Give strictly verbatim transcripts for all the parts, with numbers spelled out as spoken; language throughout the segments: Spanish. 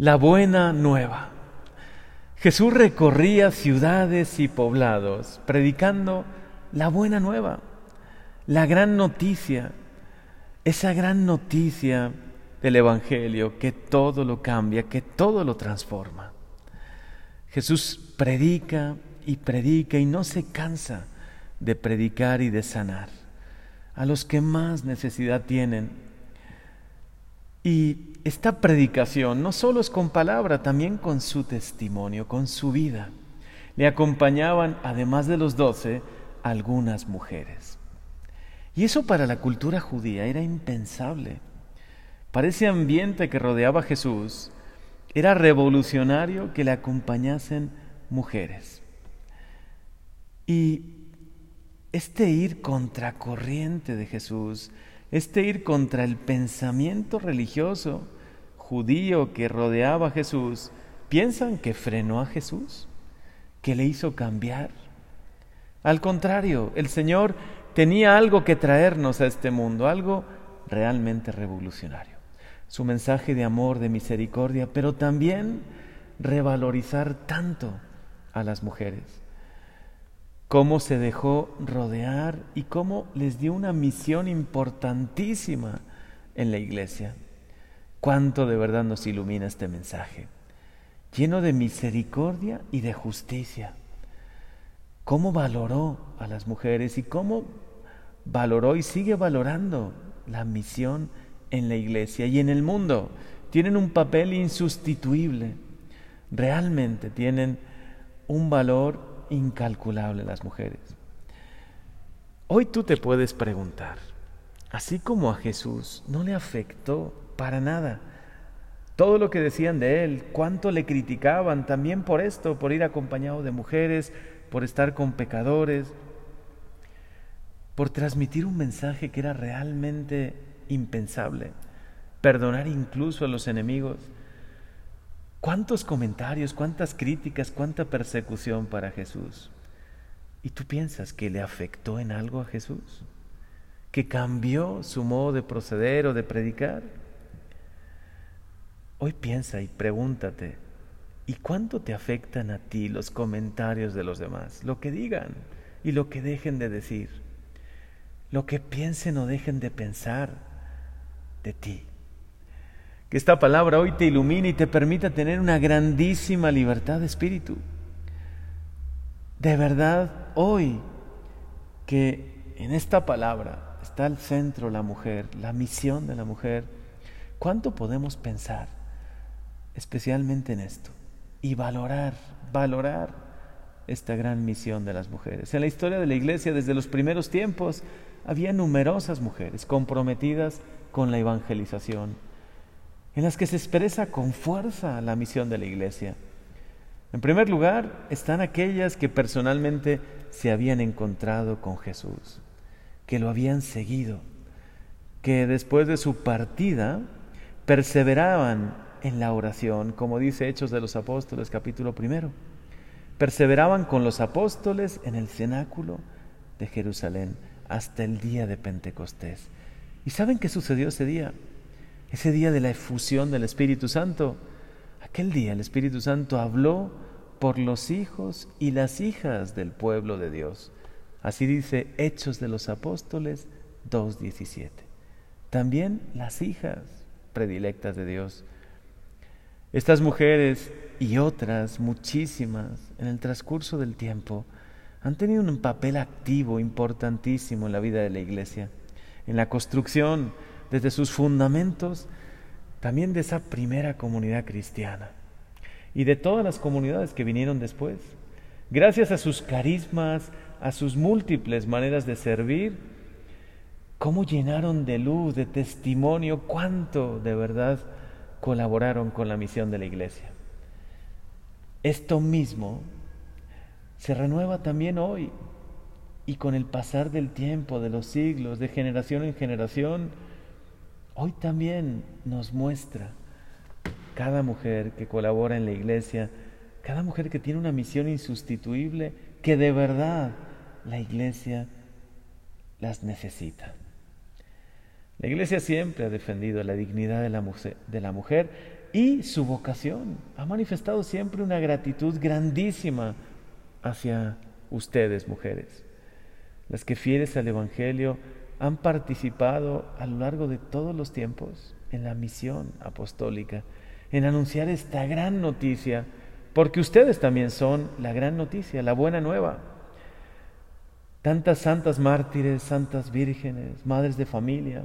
La buena nueva. Jesús recorría ciudades y poblados predicando la buena nueva, la gran noticia, esa gran noticia del Evangelio que todo lo cambia, que todo lo transforma. Jesús predica y predica y no se cansa de predicar y de sanar a los que más necesidad tienen. Y esta predicación no solo es con palabra, también con su testimonio, con su vida. Le acompañaban, además de los doce, algunas mujeres. Y eso para la cultura judía era impensable. Para ese ambiente que rodeaba a Jesús, era revolucionario que le acompañasen mujeres. Y este ir contracorriente de Jesús, este ir contra el pensamiento religioso judío que rodeaba a Jesús, ¿piensan que frenó a Jesús? ¿Que le hizo cambiar? Al contrario, el Señor tenía algo que traernos a este mundo, algo realmente revolucionario. Su mensaje de amor, de misericordia, pero también revalorizar tanto a las mujeres. Cómo se dejó rodear y cómo les dio una misión importantísima en la iglesia. Cuánto de verdad nos ilumina este mensaje, lleno de misericordia y de justicia. Cómo valoró a las mujeres y cómo valoró y sigue valorando la misión en la iglesia y en el mundo. Tienen un papel insustituible, realmente tienen un valor incalculable las mujeres. Hoy tú te puedes preguntar, así como a Jesús no le afectó para nada todo lo que decían de él, cuánto le criticaban también por esto, por ir acompañado de mujeres, por estar con pecadores, por transmitir un mensaje que era realmente impensable, perdonar incluso a los enemigos. ¿Cuántos comentarios, cuántas críticas, cuánta persecución para Jesús? ¿Y tú piensas que le afectó en algo a Jesús? ¿Que cambió su modo de proceder o de predicar? Hoy piensa y pregúntate, ¿y cuánto te afectan a ti los comentarios de los demás? Lo que digan y lo que dejen de decir, lo que piensen o dejen de pensar de ti. Que esta palabra hoy te ilumine y te permita tener una grandísima libertad de espíritu. De verdad, hoy, que en esta palabra está al centro la mujer, la misión de la mujer, ¿cuánto podemos pensar especialmente en esto? Y valorar, valorar esta gran misión de las mujeres. En la historia de la iglesia, desde los primeros tiempos, había numerosas mujeres comprometidas con la evangelización, en las que se expresa con fuerza la misión de la iglesia. En primer lugar, están aquellas que personalmente se habían encontrado con Jesús, que lo habían seguido, que después de su partida perseveraban en la oración, como dice Hechos de los Apóstoles, capítulo primero. Perseveraban con los apóstoles en el cenáculo de Jerusalén hasta el día de Pentecostés. ¿Y saben qué sucedió ese día? Ese día de la efusión del Espíritu Santo, aquel día el Espíritu Santo habló por los hijos y las hijas del pueblo de Dios. Así dice Hechos de los Apóstoles dos diecisiete. También las hijas predilectas de Dios. Estas mujeres y otras muchísimas en el transcurso del tiempo han tenido un papel activo importantísimo en la vida de la iglesia, en la construcción desde sus fundamentos, también de esa primera comunidad cristiana y de todas las comunidades que vinieron después. Gracias a sus carismas, a sus múltiples maneras de servir, cómo llenaron de luz, de testimonio, cuánto de verdad colaboraron con la misión de la iglesia. Esto mismo se renueva también hoy y con el pasar del tiempo, de los siglos, de generación en generación. Hoy también nos muestra cada mujer que colabora en la iglesia, cada mujer que tiene una misión insustituible, que de verdad la iglesia las necesita. La Iglesia siempre ha defendido la dignidad de la, mujer, de la mujer y su vocación. Ha manifestado siempre una gratitud grandísima hacia ustedes, mujeres. Las que fieles al Evangelio han participado a lo largo de todos los tiempos en la misión apostólica, en anunciar esta gran noticia, porque ustedes también son la gran noticia, la buena nueva. Tantas santas mártires, santas vírgenes, madres de familia,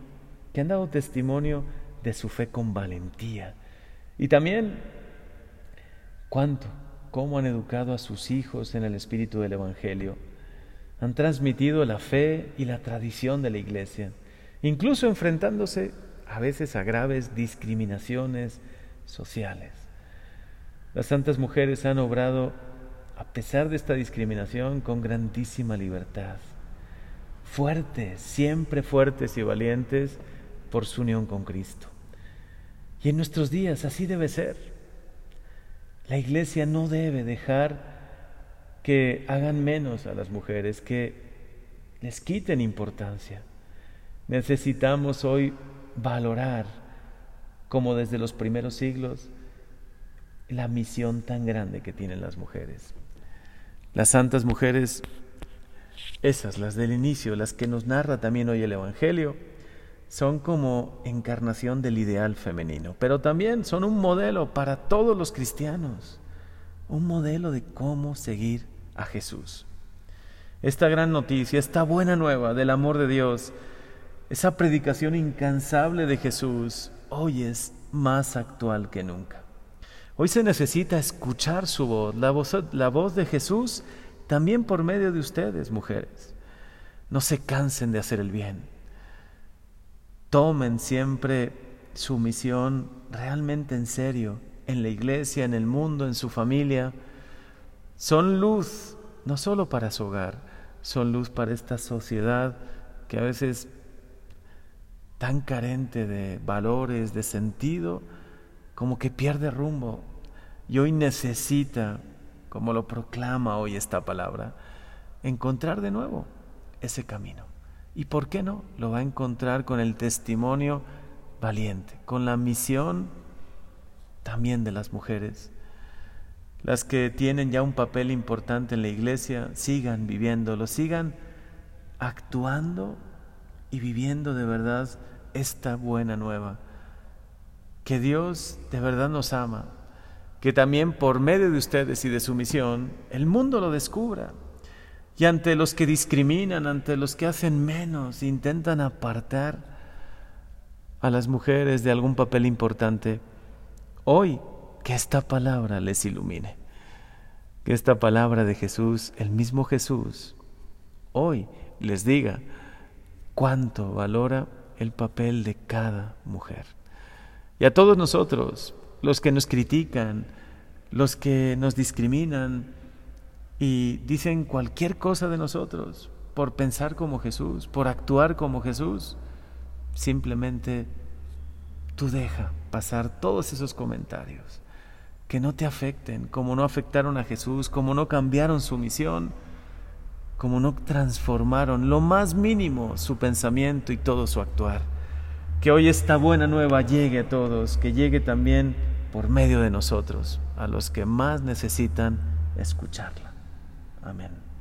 que han dado testimonio de su fe con valentía. Y también, ¿cuánto? ¿Cómo han educado a sus hijos en el espíritu del Evangelio? Han transmitido la fe y la tradición de la Iglesia, incluso enfrentándose a veces a graves discriminaciones sociales. Las santas mujeres han obrado, a pesar de esta discriminación, con grandísima libertad. Fuertes, siempre fuertes y valientes por su unión con Cristo. Y en nuestros días así debe ser. La Iglesia no debe dejar que hagan menos a las mujeres, que les quiten importancia. Necesitamos hoy valorar, como desde los primeros siglos, la misión tan grande que tienen las mujeres. Las santas mujeres, esas, las del inicio, las que nos narra también hoy el Evangelio, son como encarnación del ideal femenino, pero también son un modelo para todos los cristianos, un modelo de cómo seguir a Jesús. Esta gran noticia, esta buena nueva del amor de Dios, esa predicación incansable de Jesús, hoy es más actual que nunca. Hoy se necesita escuchar su voz, la voz, la voz de Jesús, también por medio de ustedes, mujeres. No se cansen de hacer el bien. Tomen siempre su misión realmente en serio, en la Iglesia, en el mundo, en su familia. Son luz, no solo para su hogar, son luz para esta sociedad que a veces tan carente de valores, de sentido, como que pierde rumbo. Y hoy necesita, como lo proclama hoy esta palabra, encontrar de nuevo ese camino. ¿Y por qué no? Lo va a encontrar con el testimonio valiente, con la misión también de las mujeres. Las que tienen ya un papel importante en la Iglesia, sigan viviéndolo, sigan actuando y viviendo de verdad esta buena nueva. Que Dios de verdad nos ama, que también por medio de ustedes y de su misión, el mundo lo descubra. Y ante los que discriminan, ante los que hacen menos, intentan apartar a las mujeres de algún papel importante, hoy, que esta palabra les ilumine, que esta palabra de Jesús, el mismo Jesús, hoy les diga cuánto valora el papel de cada mujer. Y a todos nosotros, los que nos critican, los que nos discriminan y dicen cualquier cosa de nosotros por pensar como Jesús, por actuar como Jesús, simplemente tú deja pasar todos esos comentarios, que no te afecten, como no afectaron a Jesús, como no cambiaron su misión, como no transformaron lo más mínimo su pensamiento y todo su actuar. Que hoy esta buena nueva llegue a todos, que llegue también por medio de nosotros, a los que más necesitan escucharla. Amén.